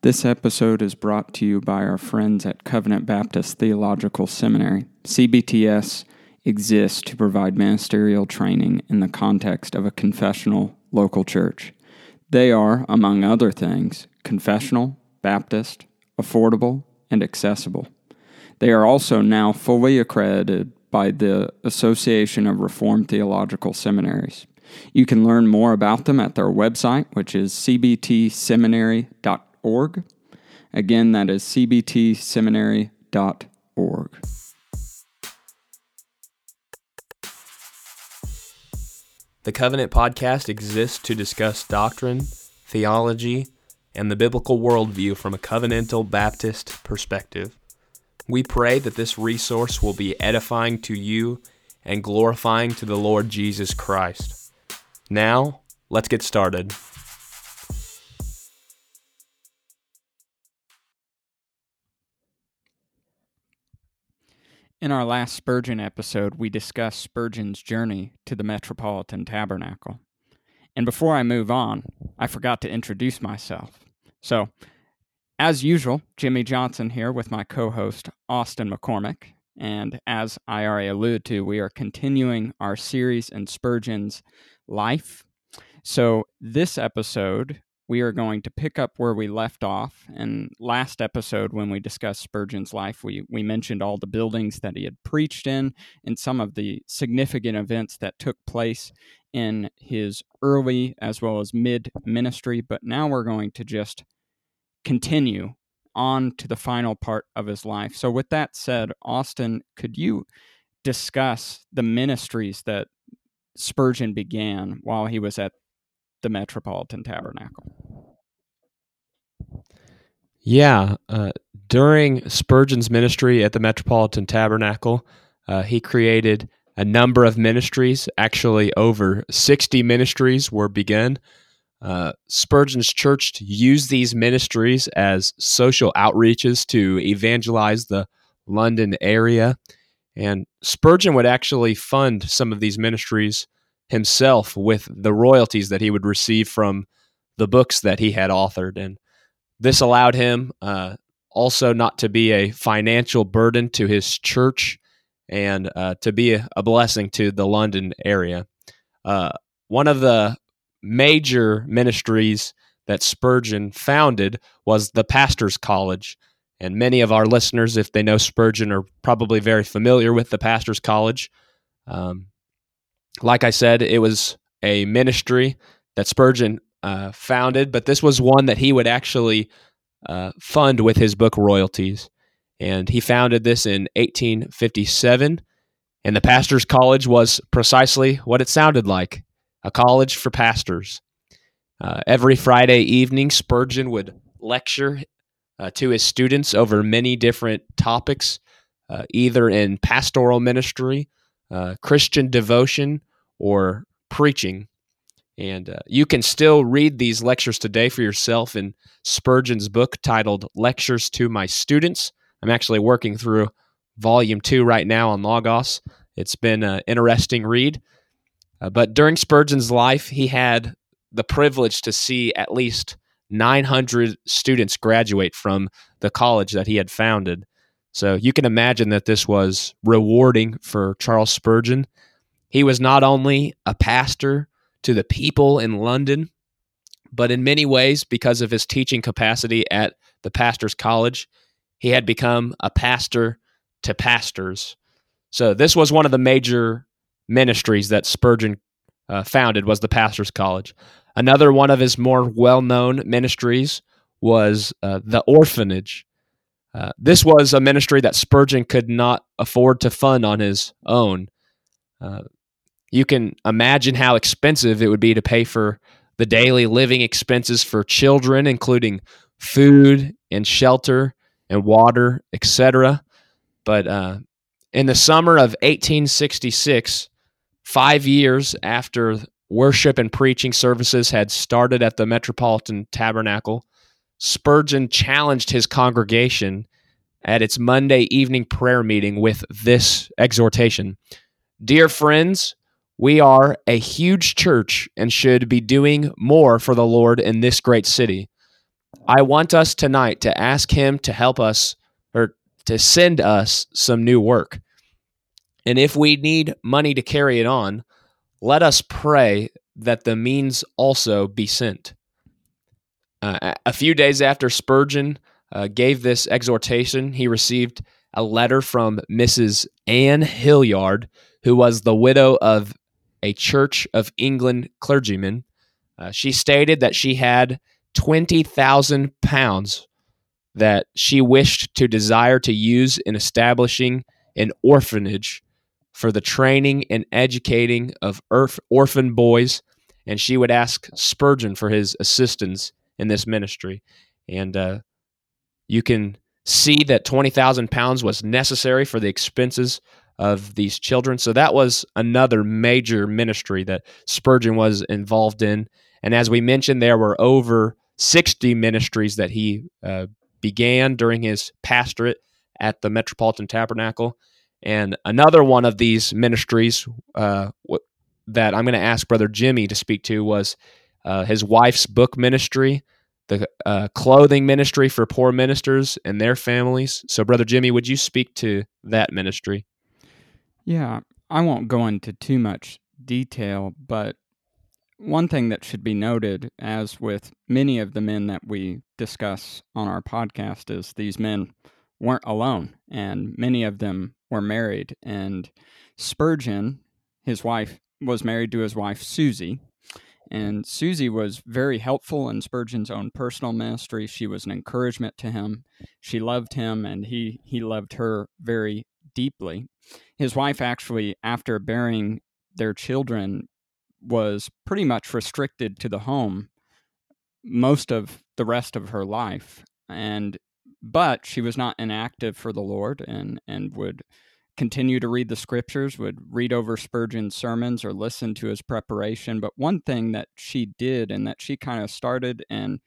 This episode is brought to you by our friends at Covenant Baptist Theological Seminary. CBTS exists to provide ministerial training in the context of a confessional local church. They are, among other things, confessional, Baptist, affordable, and accessible. They are also now fully accredited by the Association of Reformed Theological Seminaries. You can learn more about them at their website, which is cbtseminary.org. Again, that is cbtseminary.org. The Covenant Podcast exists to discuss doctrine, theology, and the biblical worldview from a covenantal Baptist perspective. We pray that this resource will be edifying to you and glorifying to the Lord Jesus Christ. Now, let's get started. In our last Spurgeon episode, we discussed Spurgeon's journey to the Metropolitan Tabernacle. And before I move on, I forgot to introduce myself. So, as usual, Jimmy Johnson here with my co-host, Austin McCormick. And as I already alluded to, we are continuing our series in Spurgeon's life. So, this episode, we are going to pick up where we left off. And last episode, when we discussed Spurgeon's life, we mentioned all the buildings that he had preached in and some of the significant events that took place in his early as well as mid-ministry. But now we're going to just continue on to the final part of his life. So with that said, Austin, could you discuss the ministries that Spurgeon began while he was at the Metropolitan Tabernacle? During Spurgeon's ministry at the Metropolitan Tabernacle, he created a number of ministries. Actually, over 60 ministries were begun. Spurgeon's church used these ministries as social outreaches to evangelize the London area, and Spurgeon would actually fund some of these ministries himself with the royalties that he would receive from the books that he had authored. And this allowed him also not to be a financial burden to his church and to be a blessing to the London area. One of the major ministries that Spurgeon founded was the Pastors' College. And many of our listeners, if they know Spurgeon, are probably very familiar with the Pastors' College. Like I said, it was a ministry that Spurgeon founded, but this was one that he would actually fund with his book royalties. And he founded this in 1857, and the Pastors' College was precisely what it sounded like, a college for pastors. Every Friday evening, Spurgeon would lecture to his students over many different topics, either in pastoral ministry, Christian devotion, or preaching. And you can still read these lectures today for yourself in Spurgeon's book titled Lectures to My Students. I'm actually working through Volume 2 right now on Logos. It's been an interesting read. But during Spurgeon's life, he had the privilege to see at least 900 students graduate from the college that he had founded. So you can imagine that this was rewarding for Charles Spurgeon. He was not only a pastor to the people in London, but in many ways, because of his teaching capacity at the Pastors' College, he had become a pastor to pastors. So this was one of the major ministries that Spurgeon founded, was the Pastors' College. Another one of his more well-known ministries was the orphanage. This was a ministry that Spurgeon could not afford to fund on his own. You can imagine how expensive it would be to pay for the daily living expenses for children, including food and shelter and water, etc. But in the summer of 1866, 5 years after worship and preaching services had started at the Metropolitan Tabernacle, Spurgeon challenged his congregation at its Monday evening prayer meeting with this exhortation: "Dear friends, we are a huge church and should be doing more for the Lord in this great city. I want us tonight to ask him to help us or to send us some new work. And if we need money to carry it on, let us pray that the means also be sent. A few days after Spurgeon gave this exhortation, he received a letter from Mrs. Anne Hilliard, who was the widow of a Church of England clergyman. She stated that she had 20,000 pounds that she wished to desire to use in establishing an orphanage for the training and educating of orphan boys, and she would ask Spurgeon for his assistance in this ministry. And you can see that 20,000 pounds was necessary for the expenses of these children. So that was another major ministry that Spurgeon was involved in. And as we mentioned, there were over 60 ministries that he began during his pastorate at the Metropolitan Tabernacle. And another one of these ministries that I'm going to ask Brother Jimmy to speak to was his wife's book ministry, the clothing ministry for poor ministers and their families. So, Brother Jimmy, would you speak to that ministry? Yeah, I won't go into too much detail, but one thing that should be noted, as with many of the men that we discuss on our podcast, is these men weren't alone, and many of them were married. And Spurgeon, his wife, was married to his wife, Susie. And Susie was very helpful in Spurgeon's own personal ministry. She was an encouragement to him. She loved him, and he loved her very deeply. His wife actually, after bearing their children, was pretty much restricted to the home most of the rest of her life. But she was not inactive for the Lord and would continue to read the scriptures, would read over Spurgeon's sermons or listen to his preparation. But one thing that she did and that she kind of started and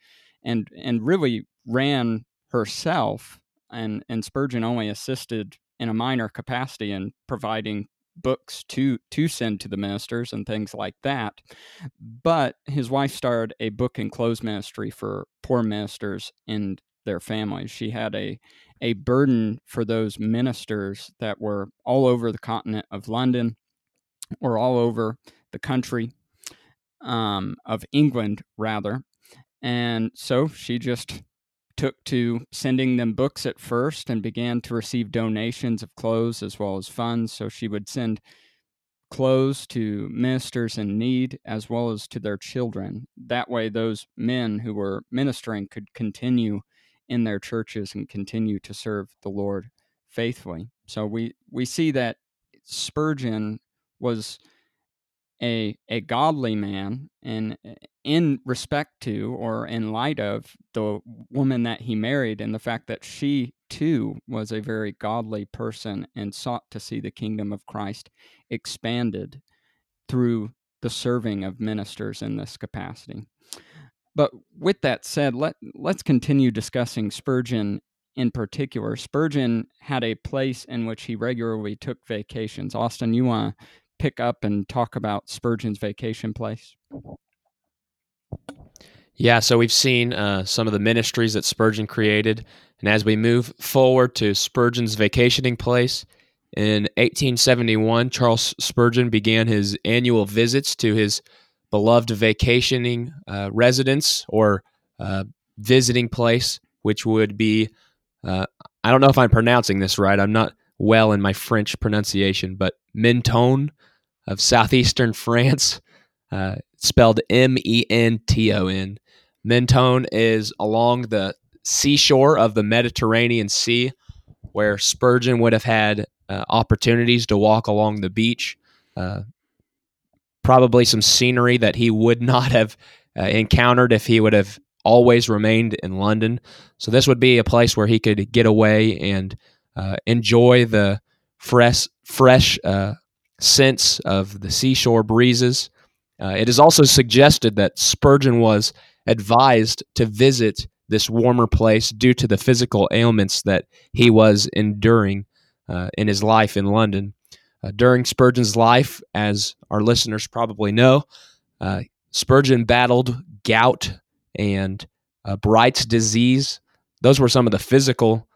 really ran herself, and Spurgeon only assisted in a minor capacity in providing books to send to the ministers and things like that. But his wife started a book and clothes ministry for poor ministers and their families. She had a burden for those ministers that were all over the continent of London or all over the country of England, rather. And so she just took to sending them books at first and began to receive donations of clothes as well as funds. So she would send clothes to ministers in need as well as to their children. That way those men who were ministering could continue in their churches and continue to serve the Lord faithfully. So we see that Spurgeon was a godly man, and in respect to or in light of the woman that he married and the fact that she too was a very godly person and sought to see the kingdom of Christ expanded through the serving of ministers in this capacity. But with that said, let's continue discussing Spurgeon in particular. Spurgeon had a place in which he regularly took vacations. Austin, you want to pick up and talk about Spurgeon's vacation place? Yeah, so we've seen some of the ministries that Spurgeon created. And as we move forward to Spurgeon's vacationing place, in 1871, Charles Spurgeon began his annual visits to his beloved vacationing residence or visiting place, which would be, I don't know if I'm pronouncing this right, I'm not well in my French pronunciation, but Mentone of southeastern France, spelled M-E-N-T-O-N. Mentone is along the seashore of the Mediterranean Sea, where Spurgeon would have had opportunities to walk along the beach, probably some scenery that he would not have encountered if he would have always remained in London. So this would be a place where he could get away and enjoy the fresh sense of the seashore breezes. It is also suggested that Spurgeon was advised to visit this warmer place due to the physical ailments that he was enduring in his life in London. During Spurgeon's life, as our listeners probably know, Spurgeon battled gout and Bright's disease. Those were some of the physical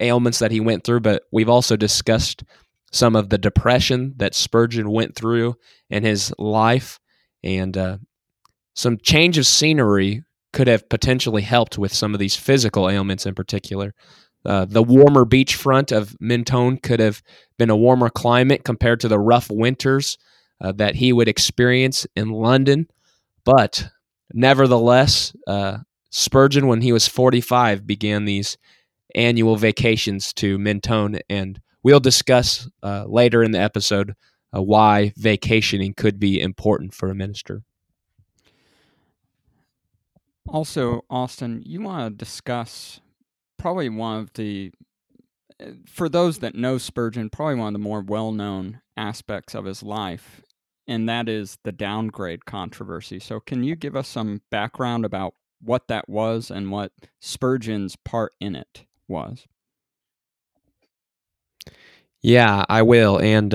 ailments that he went through, but we've also discussed some of the depression that Spurgeon went through in his life, and some change of scenery could have potentially helped with some of these physical ailments in particular. The warmer beachfront of Mentone could have been a warmer climate compared to the rough winters that he would experience in London. But nevertheless, Spurgeon, when he was 45, began these annual vacations to Mentone, and we'll discuss later in the episode why vacationing could be important for a minister. Also, Austin, you want to discuss probably one of the, for those that know Spurgeon, probably one of the more well-known aspects of his life, and that is the downgrade controversy. So can you give us some background about what that was and what Spurgeon's part in it was? Yeah, I will, and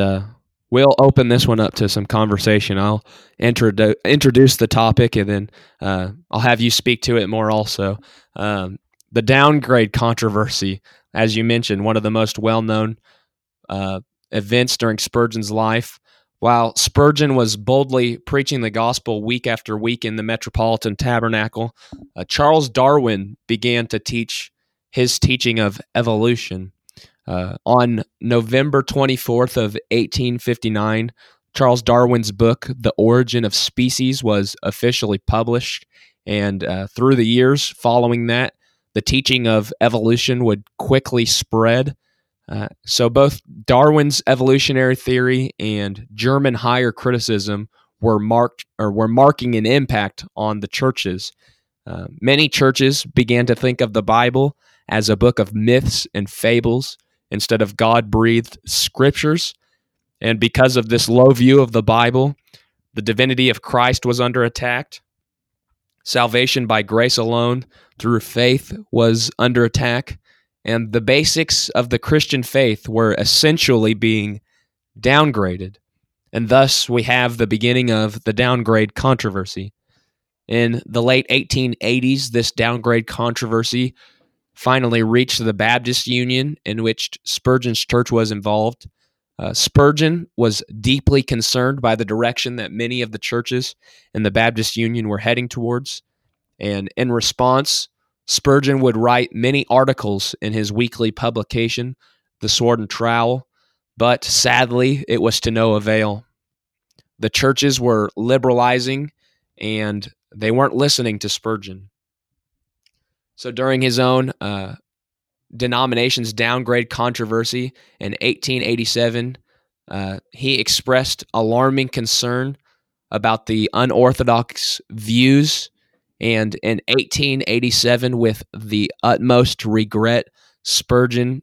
we'll open this one up to some conversation. I'll introduce the topic, and then I'll have you speak to it more also. The downgrade controversy, as you mentioned, one of the most well-known events during Spurgeon's life. While Spurgeon was boldly preaching the gospel week after week in the Metropolitan Tabernacle, Charles Darwin began to teach his teaching of evolution. On November 24th of 1859, Charles Darwin's book, The Origin of Species, was officially published, and through the years following that, the teaching of evolution would quickly spread. So both Darwin's evolutionary theory and German higher criticism were marking an impact on the churches. Many churches began to think of the Bible as a book of myths and fables instead of God-breathed scriptures. And because of this low view of the Bible, the divinity of Christ was under attack. Salvation by grace alone through faith was under attack. And the basics of the Christian faith were essentially being downgraded. And thus, we have the beginning of the downgrade controversy. In the late 1880s, this downgrade controversy finally reached the Baptist Union, in which Spurgeon's church was involved. Spurgeon was deeply concerned by the direction that many of the churches in the Baptist Union were heading towards, and in response, Spurgeon would write many articles in his weekly publication, The Sword and Trowel, but sadly, it was to no avail. The churches were liberalizing, and they weren't listening to Spurgeon. So during his own denomination's downgrade controversy in 1887, he expressed alarming concern about the unorthodox views, and in 1887, with the utmost regret, Spurgeon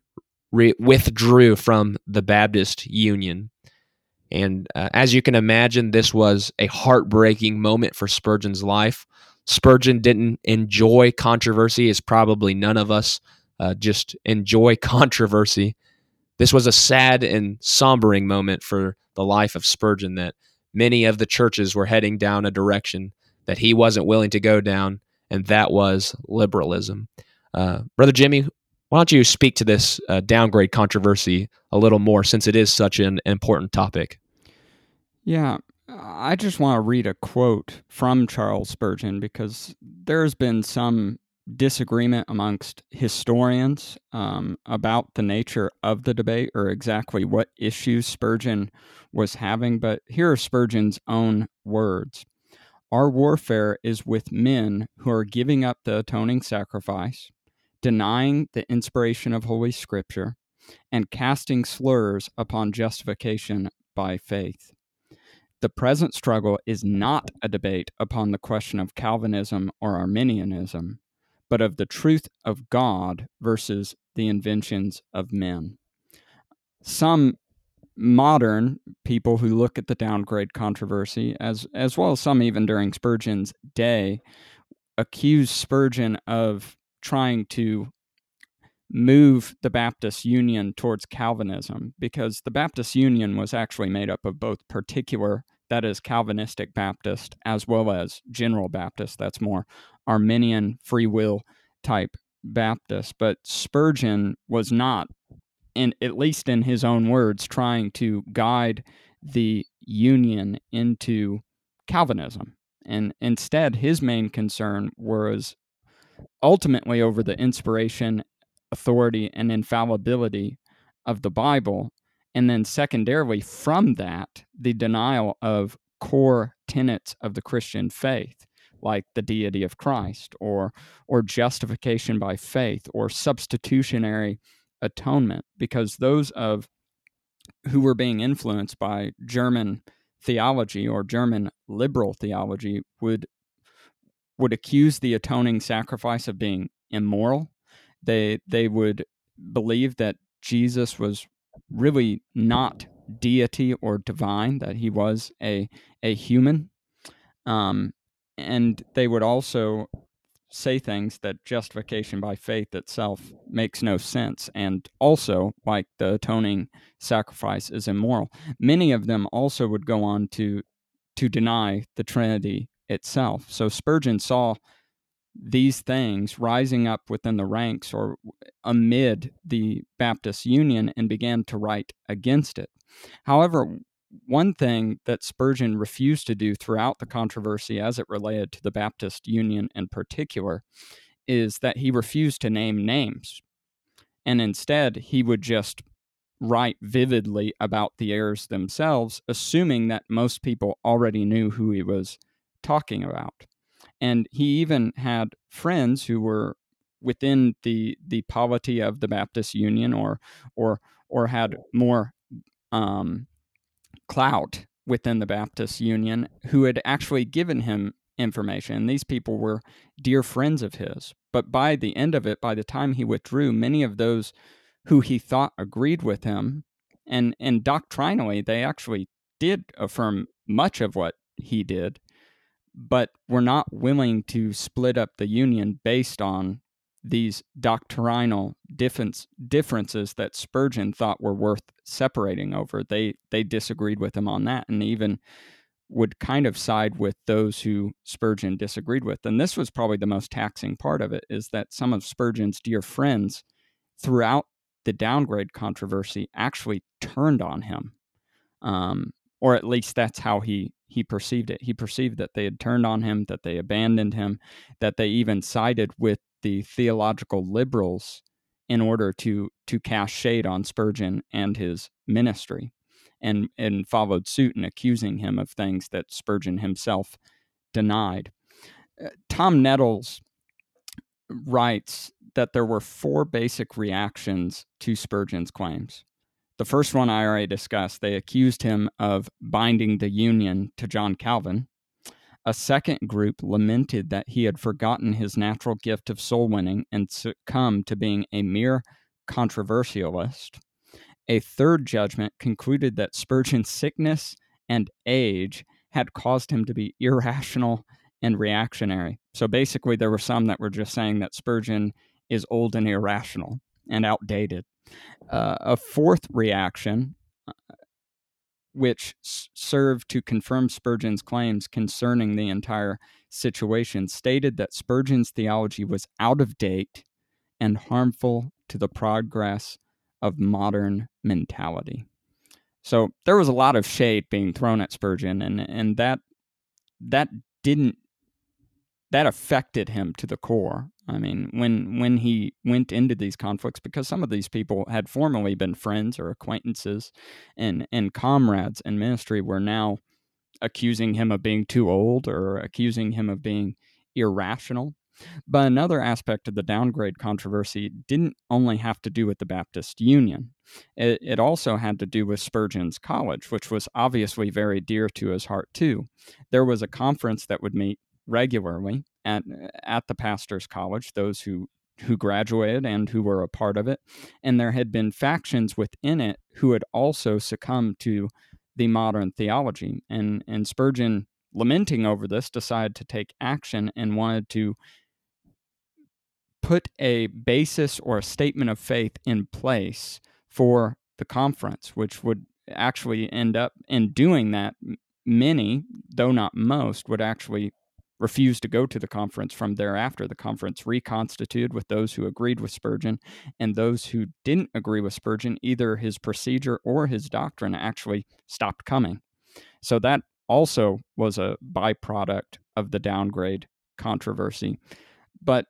withdrew from the Baptist Union. And as you can imagine, this was a heartbreaking moment for Spurgeon's life. Spurgeon didn't enjoy controversy, as probably none of us just enjoy controversy. This was a sad and sombering moment for the life of Spurgeon, that many of the churches were heading down a direction that he wasn't willing to go down, and that was liberalism. Brother Jimmy, why don't you speak to this downgrade controversy a little more, since it is such an important topic? Yeah. I just want to read a quote from Charles Spurgeon, because there's been some disagreement amongst historians about the nature of the debate or exactly what issues Spurgeon was having, but here are Spurgeon's own words. "Our warfare is with men who are giving up the atoning sacrifice, denying the inspiration of Holy Scripture, and casting slurs upon justification by faith. The present struggle is not a debate upon the question of Calvinism or Arminianism, but of the truth of God versus the inventions of men." Some modern people who look at the downgrade controversy, as well as some even during Spurgeon's day, accuse Spurgeon of trying to move the Baptist Union towards Calvinism, because the Baptist Union was actually made up of both particular That is Calvinistic Baptist as well as General Baptist. That's more Arminian free will type Baptist. But Spurgeon was not, and at least in his own words, trying to guide the Union into Calvinism. And instead, his main concern was ultimately over the inspiration, authority, and infallibility of the Bible, and then secondarily from that, the denial of core tenets of the Christian faith, like the deity of Christ, or justification by faith, or substitutionary atonement, because those of who were being influenced by German theology or German liberal theology would accuse the atoning sacrifice of being immoral. They would believe that Jesus was really not deity or divine, that he was a human. And they would also say things that justification by faith itself makes no sense, and also, like, the atoning sacrifice is immoral. Many of them also would go on to deny the Trinity itself. So Spurgeon saw these things rising up within the ranks or amid the Baptist Union and began to write against it. However, one thing that Spurgeon refused to do throughout the controversy as it related to the Baptist Union in particular is that he refused to name names. And instead, he would just write vividly about the errors themselves, assuming that most people already knew who he was talking about. And he even had friends who were within the polity of the Baptist Union or had more clout within the Baptist Union who had actually given him information. And these people were dear friends of his. But by the end of it, by the time he withdrew, many of those who he thought agreed with him, and doctrinally they actually did affirm much of what he did, but were not willing to split up the Union based on these doctrinal differences that Spurgeon thought were worth separating over. They disagreed with him on that, and even would kind of side with those who Spurgeon disagreed with. And this was probably the most taxing part of it, is that some of Spurgeon's dear friends throughout the downgrade controversy actually turned on him, or at least that's how he perceived it. He perceived that they had turned on him, that they abandoned him, that they even sided with the theological liberals in order to cast shade on Spurgeon and his ministry, and followed suit in accusing him of things that Spurgeon himself denied. Tom Nettles writes that there were four basic reactions to Spurgeon's claims. The first one I already discussed. They accused him of binding the Union to John Calvin. A second group lamented that he had forgotten his natural gift of soul winning and succumbed to being a mere controversialist. A third judgment concluded that Spurgeon's sickness and age had caused him to be irrational and reactionary. So basically, there were some that were just saying that Spurgeon is old and irrational and outdated. A fourth reaction, which served to confirm Spurgeon's claims concerning the entire situation, stated that Spurgeon's theology was out of date and harmful to the progress of modern mentality. So there was a lot of shade being thrown at Spurgeon, and that affected him to the core. I mean, when he went into these conflicts, because some of these people had formerly been friends or acquaintances and comrades in ministry, were now accusing him of being too old or accusing him of being irrational. But another aspect of the downgrade controversy didn't only have to do with the Baptist Union. It also had to do with Spurgeon's college, which was obviously very dear to his heart, too. There was a conference that would meet regularly at the Pastors' College, those who graduated and who were a part of it, and there had been factions within it who had also succumbed to the modern theology, and Spurgeon, lamenting over this, decided to take action and wanted to put a basis or a statement of faith in place for the conference, which would actually end up, in doing that, many, though not most, would actually refuse to go to the conference from thereafter. The conference reconstituted with those who agreed with Spurgeon, and those who didn't agree with Spurgeon, either his procedure or his doctrine, actually stopped coming. So that also was a byproduct of the downgrade controversy. But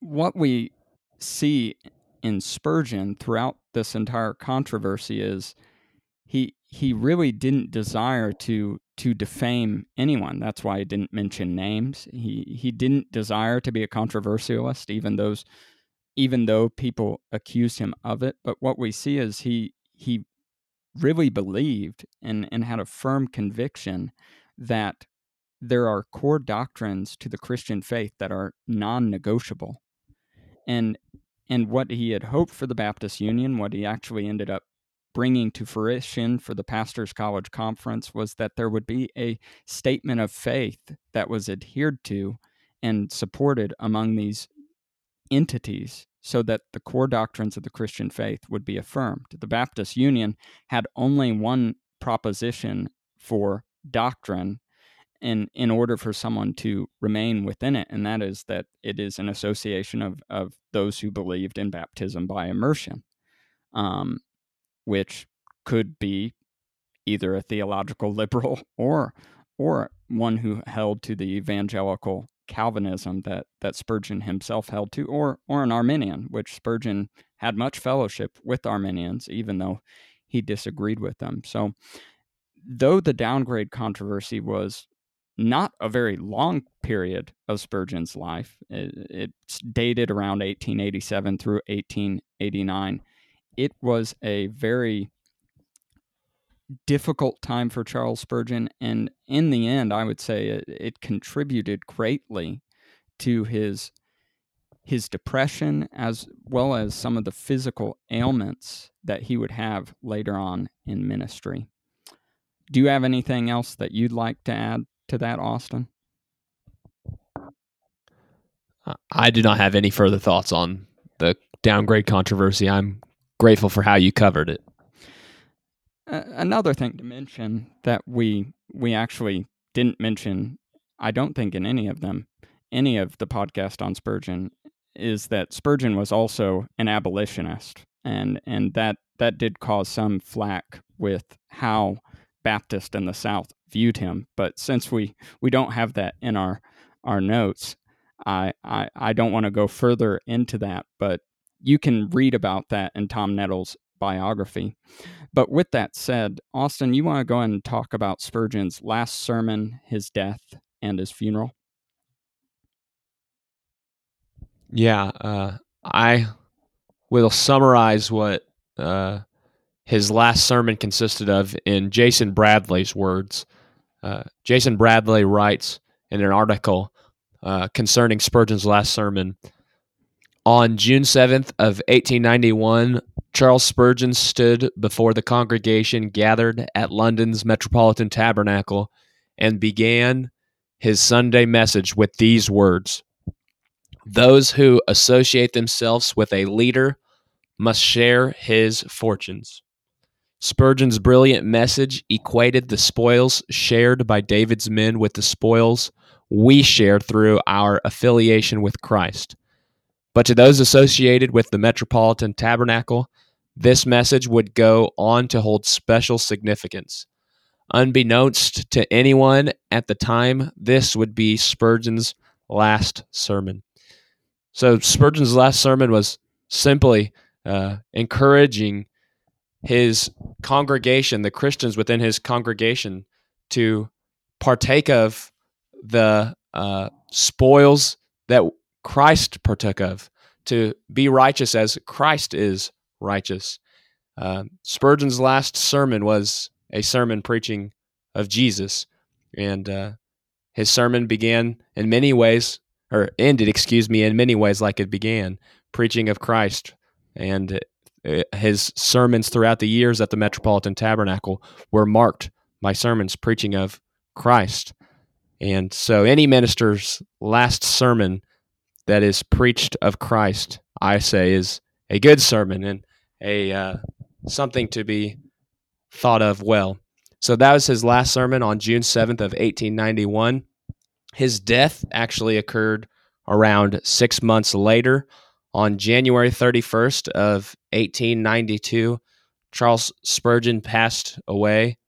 what we see in Spurgeon throughout this entire controversy is he really didn't desire to defame anyone. That's why he didn't mention names. He didn't desire to be a controversialist, even though people accused him of it. But what we see is he really believed and had a firm conviction that there are core doctrines to the Christian faith that are non-negotiable. And what he had hoped for the Baptist Union, what he actually ended up bringing to fruition for the Pastors' College Conference, was that there would be a statement of faith that was adhered to and supported among these entities so that the core doctrines of the Christian faith would be affirmed. The Baptist Union had only one proposition for doctrine in order for someone to remain within it, and that is that it is an association of those who believed in baptism by immersion, which could be either a theological liberal or one who held to the evangelical Calvinism that Spurgeon himself held to, or an Arminian, which Spurgeon had much fellowship with Arminians, even though he disagreed with them. So though the downgrade controversy was not a very long period of Spurgeon's life, it's dated around 1887 through 1889, it was a very difficult time for Charles Spurgeon, and in the end, I would say it contributed greatly to his depression, as well as some of the physical ailments that he would have later on in ministry. Do you have anything else that you'd like to add to that, Austin? I do not have any further thoughts on the downgrade controversy. I'm grateful for how you covered it. Another thing to mention that we actually didn't mention, I don't think in any of the podcast on Spurgeon, is that Spurgeon was also an abolitionist, and that did cause some flack with how Baptists in the South viewed him. But since we don't have that in our notes, I don't want to go further into that, but you can read about that in Tom Nettles' biography. But with that said, Austin, you want to go ahead and talk about Spurgeon's last sermon, his death, and his funeral? Yeah, I will summarize what his last sermon consisted of in Jason Bradley's words. Jason Bradley writes in an article concerning Spurgeon's last sermon, "On June 7th of 1891, Charles Spurgeon stood before the congregation gathered at London's Metropolitan Tabernacle and began his Sunday message with these words: 'Those who associate themselves with a leader must share his fortunes.' Spurgeon's brilliant message equated the spoils shared by David's men with the spoils we share through our affiliation with Christ. But to those associated with the Metropolitan Tabernacle, this message would go on to hold special significance. Unbeknownst to anyone at the time, this would be Spurgeon's last sermon." So Spurgeon's last sermon was simply encouraging his congregation, the Christians within his congregation, to partake of the spoils that Christ partook of, to be righteous as Christ is righteous. Spurgeon's last sermon was a sermon preaching of Jesus, and his sermon began in many ways, or ended, in many ways like it began, preaching of Christ. And his sermons throughout the years at the Metropolitan Tabernacle were marked by sermons preaching of Christ. And so any minister's last sermon that is preached of Christ, I say, is a good sermon and a something to be thought of well. So that was his last sermon on June 7th of 1891. His death actually occurred around 6 months later. On January 31st of 1892, Charles Spurgeon passed away.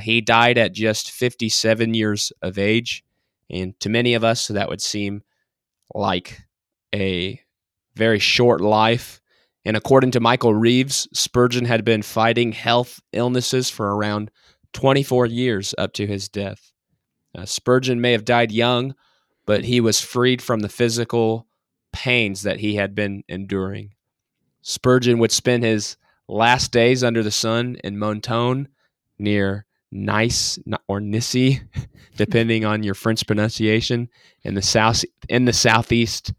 He died at just 57 years of age, and to many of us, that would seem like a very short life. And according to Michael Reeves, Spurgeon had been fighting health illnesses for around 24 years up to his death. Spurgeon may have died young, but he was freed from the physical pains that he had been enduring. Spurgeon would spend his last days under the sun in Mentone, near Nice or Nissy, depending on your French pronunciation, in the southeast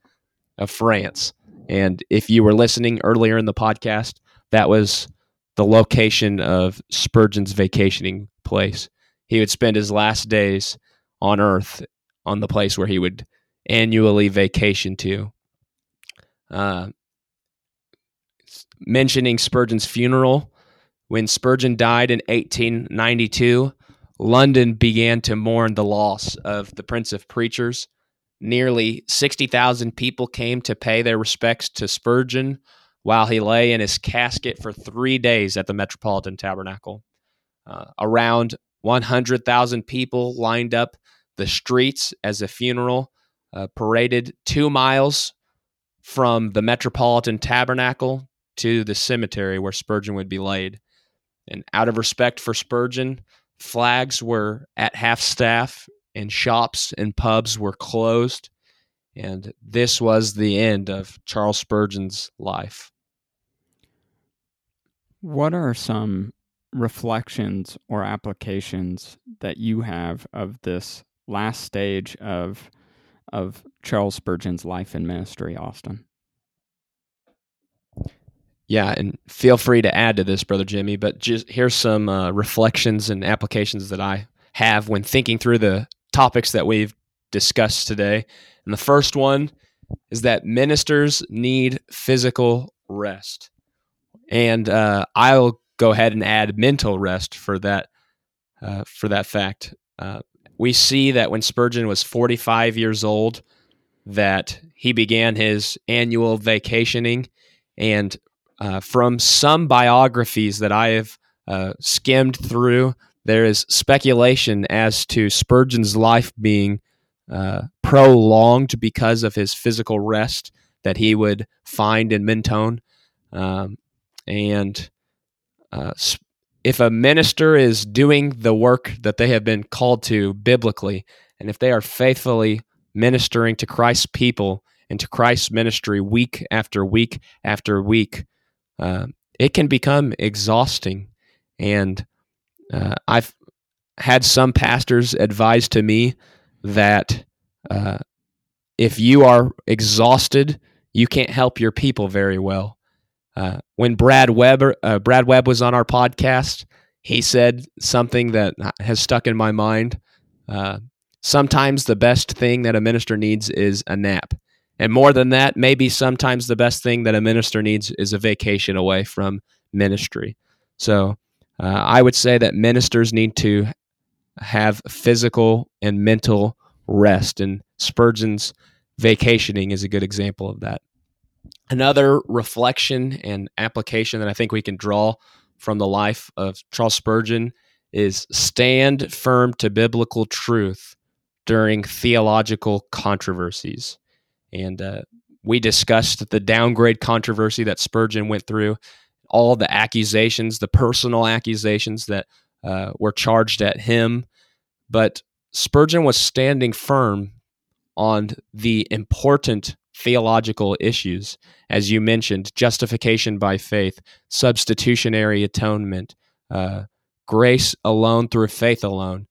of France. And if you were listening earlier in the podcast, that was the location of Spurgeon's vacationing place. He would spend his last days on earth on the place where he would annually vacation to. Mentioning Spurgeon's funeral, when Spurgeon died in 1892, London began to mourn the loss of the Prince of Preachers. Nearly 60,000 people came to pay their respects to Spurgeon while he lay in his casket for 3 days at the Metropolitan Tabernacle. Around 100,000 people lined up the streets as the funeral paraded 2 miles from the Metropolitan Tabernacle to the cemetery where Spurgeon would be laid. And out of respect for Spurgeon, flags were at half-staff and shops and pubs were closed. And this was the end of Charles Spurgeon's life. What are some reflections or applications that you have of this last stage of Charles Spurgeon's life and ministry, Austin? Yeah, and feel free to add to this, Brother Jimmy, but just here's some reflections and applications that I have when thinking through the topics that we've discussed today. And the first one is that ministers need physical rest. And I'll go ahead and add mental rest for that fact. We see that when Spurgeon was 45 years old, that he began his annual vacationing. And from some biographies that I have skimmed through, there is speculation as to Spurgeon's life being prolonged because of his physical rest that he would find in Mentone. If a minister is doing the work that they have been called to biblically, and if they are faithfully ministering to Christ's people and to Christ's ministry week after week after week, it can become exhausting. And I've had some pastors advise to me that if you are exhausted, you can't help your people very well. When Brad Webb was on our podcast, he said something that has stuck in my mind. Sometimes the best thing that a minister needs is a nap. And more than that, maybe sometimes the best thing that a minister needs is a vacation away from ministry. So I would say that ministers need to have physical and mental rest, and Spurgeon's vacationing is a good example of that. Another reflection and application that I think we can draw from the life of Charles Spurgeon is stand firm to biblical truth during theological controversies. And we discussed the downgrade controversy that Spurgeon went through, all the accusations, the personal accusations that were charged at him. But Spurgeon was standing firm on the important theological issues, as you mentioned, justification by faith, substitutionary atonement, grace alone through faith alone,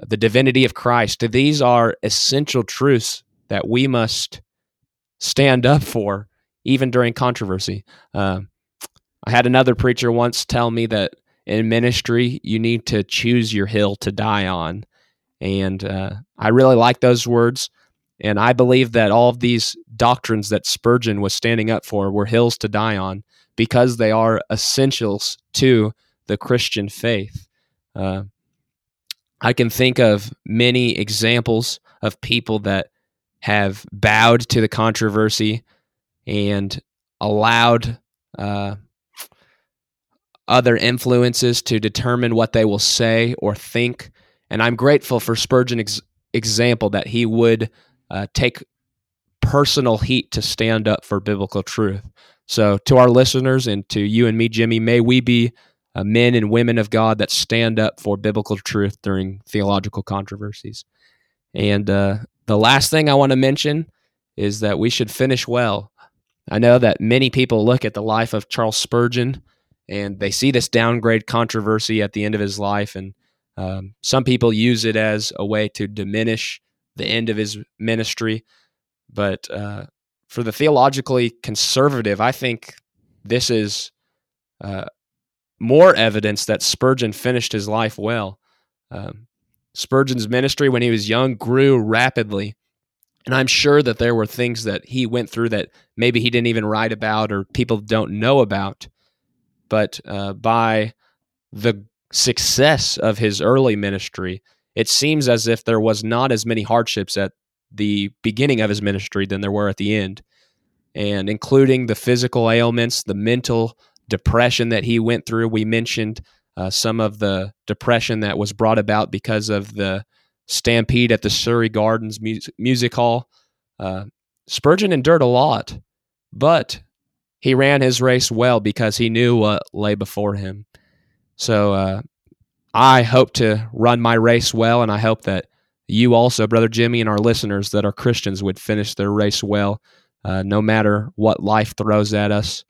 the divinity of Christ. These are essential truths that we must stand up for, even during controversy. I had another preacher once tell me that in ministry, you need to choose your hill to die on. And I really like those words. And I believe that all of these doctrines that Spurgeon was standing up for were hills to die on because they are essentials to the Christian faith. I can think of many examples of people that have bowed to the controversy and allowed other influences to determine what they will say or think. And I'm grateful for Spurgeon's example that he would take personal heat to stand up for biblical truth. So to our listeners and to you and me, Jimmy, may we be men and women of God that stand up for biblical truth during theological controversies. And the last thing I want to mention is that we should finish well. I know that many people look at the life of Charles Spurgeon and they see this downgrade controversy at the end of his life, and some people use it as a way to diminish the end of his ministry. But for the theologically conservative, I think this is more evidence that Spurgeon finished his life well. Spurgeon's ministry when he was young grew rapidly, and I'm sure that there were things that he went through that maybe he didn't even write about or people don't know about. But by the success of his early ministry, it seems as if there was not as many hardships at the beginning of his ministry than there were at the end, and including the physical ailments, the mental depression that he went through. We mentioned some of the depression that was brought about because of the stampede at the Surrey Gardens Music Hall. Spurgeon endured a lot, but he ran his race well because he knew what lay before him. So I hope to run my race well, and I hope that you also, Brother Jimmy, and our listeners that are Christians would finish their race well, no matter what life throws at us,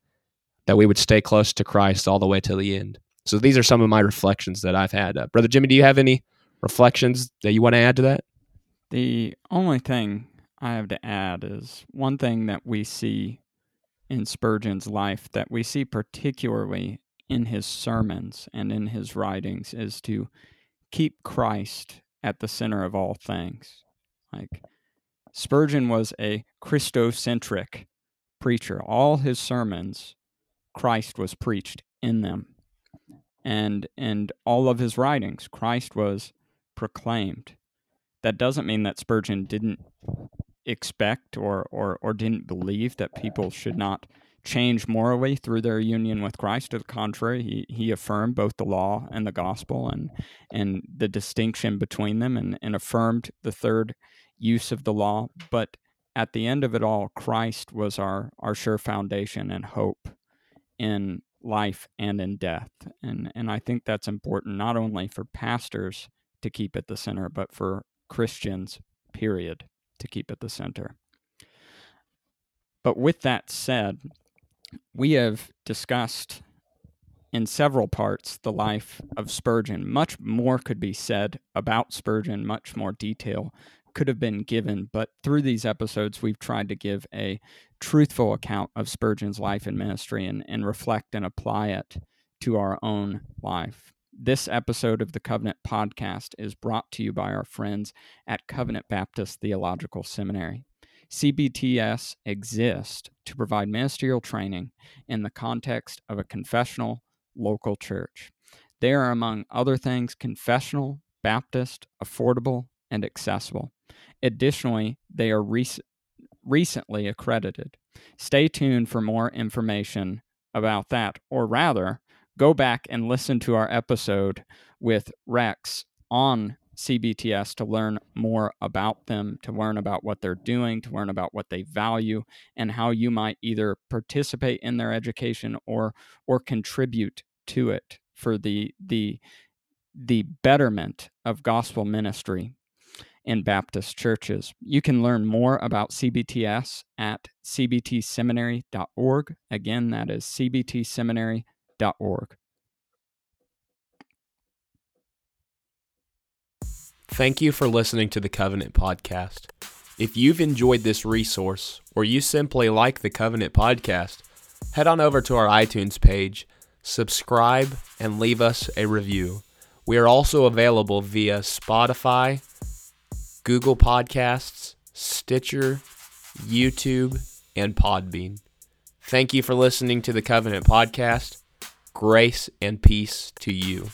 that we would stay close to Christ all the way to the end. So these are some of my reflections that I've had. Brother Jimmy, do you have any reflections that you want to add to that? The only thing I have to add is one thing that we see in Spurgeon's life that we see particularly in his sermons and in his writings is to keep Christ at the center of all things. Like, Spurgeon was a Christocentric preacher. All his sermons, Christ was preached in them. And all of his writings, Christ was proclaimed. That doesn't mean that Spurgeon didn't expect or didn't believe that people should not change morally through their union with Christ. To the contrary, he affirmed both the law and the gospel and the distinction between them, and affirmed the third use of the law. But at the end of it all, Christ was our sure foundation and hope in life and in death. And I think that's important not only for pastors to keep at the center, but for Christians, period, to keep at the center. But with that said, we have discussed in several parts the life of Spurgeon. Much more could be said about Spurgeon, much more detail could have been given, but through these episodes we've tried to give a truthful account of Spurgeon's life and ministry and reflect and apply it to our own life. This episode of the Covenant Podcast is brought to you by our friends at Covenant Baptist Theological Seminary. CBTS exists to provide ministerial training in the context of a confessional local church. They are, among other things, confessional, Baptist, affordable, and accessible. Additionally, they are recently accredited. Stay tuned for more information about that, or rather, go back and listen to our episode with Rex on CBTS to learn more about them, to learn about what they're doing, to learn about what they value, and how you might either participate in their education or contribute to it for the betterment of gospel ministry in Baptist churches. You can learn more about CBTS at cbtseminary.org. Again, that is cbtseminary.org. Thank you for listening to the Covenant Podcast. If you've enjoyed this resource, or you simply like the Covenant Podcast, head on over to our iTunes page, subscribe, and leave us a review. We are also available via Spotify, Google Podcasts, Stitcher, YouTube, and Podbean. Thank you for listening to the Covenant Podcast. Grace and peace to you.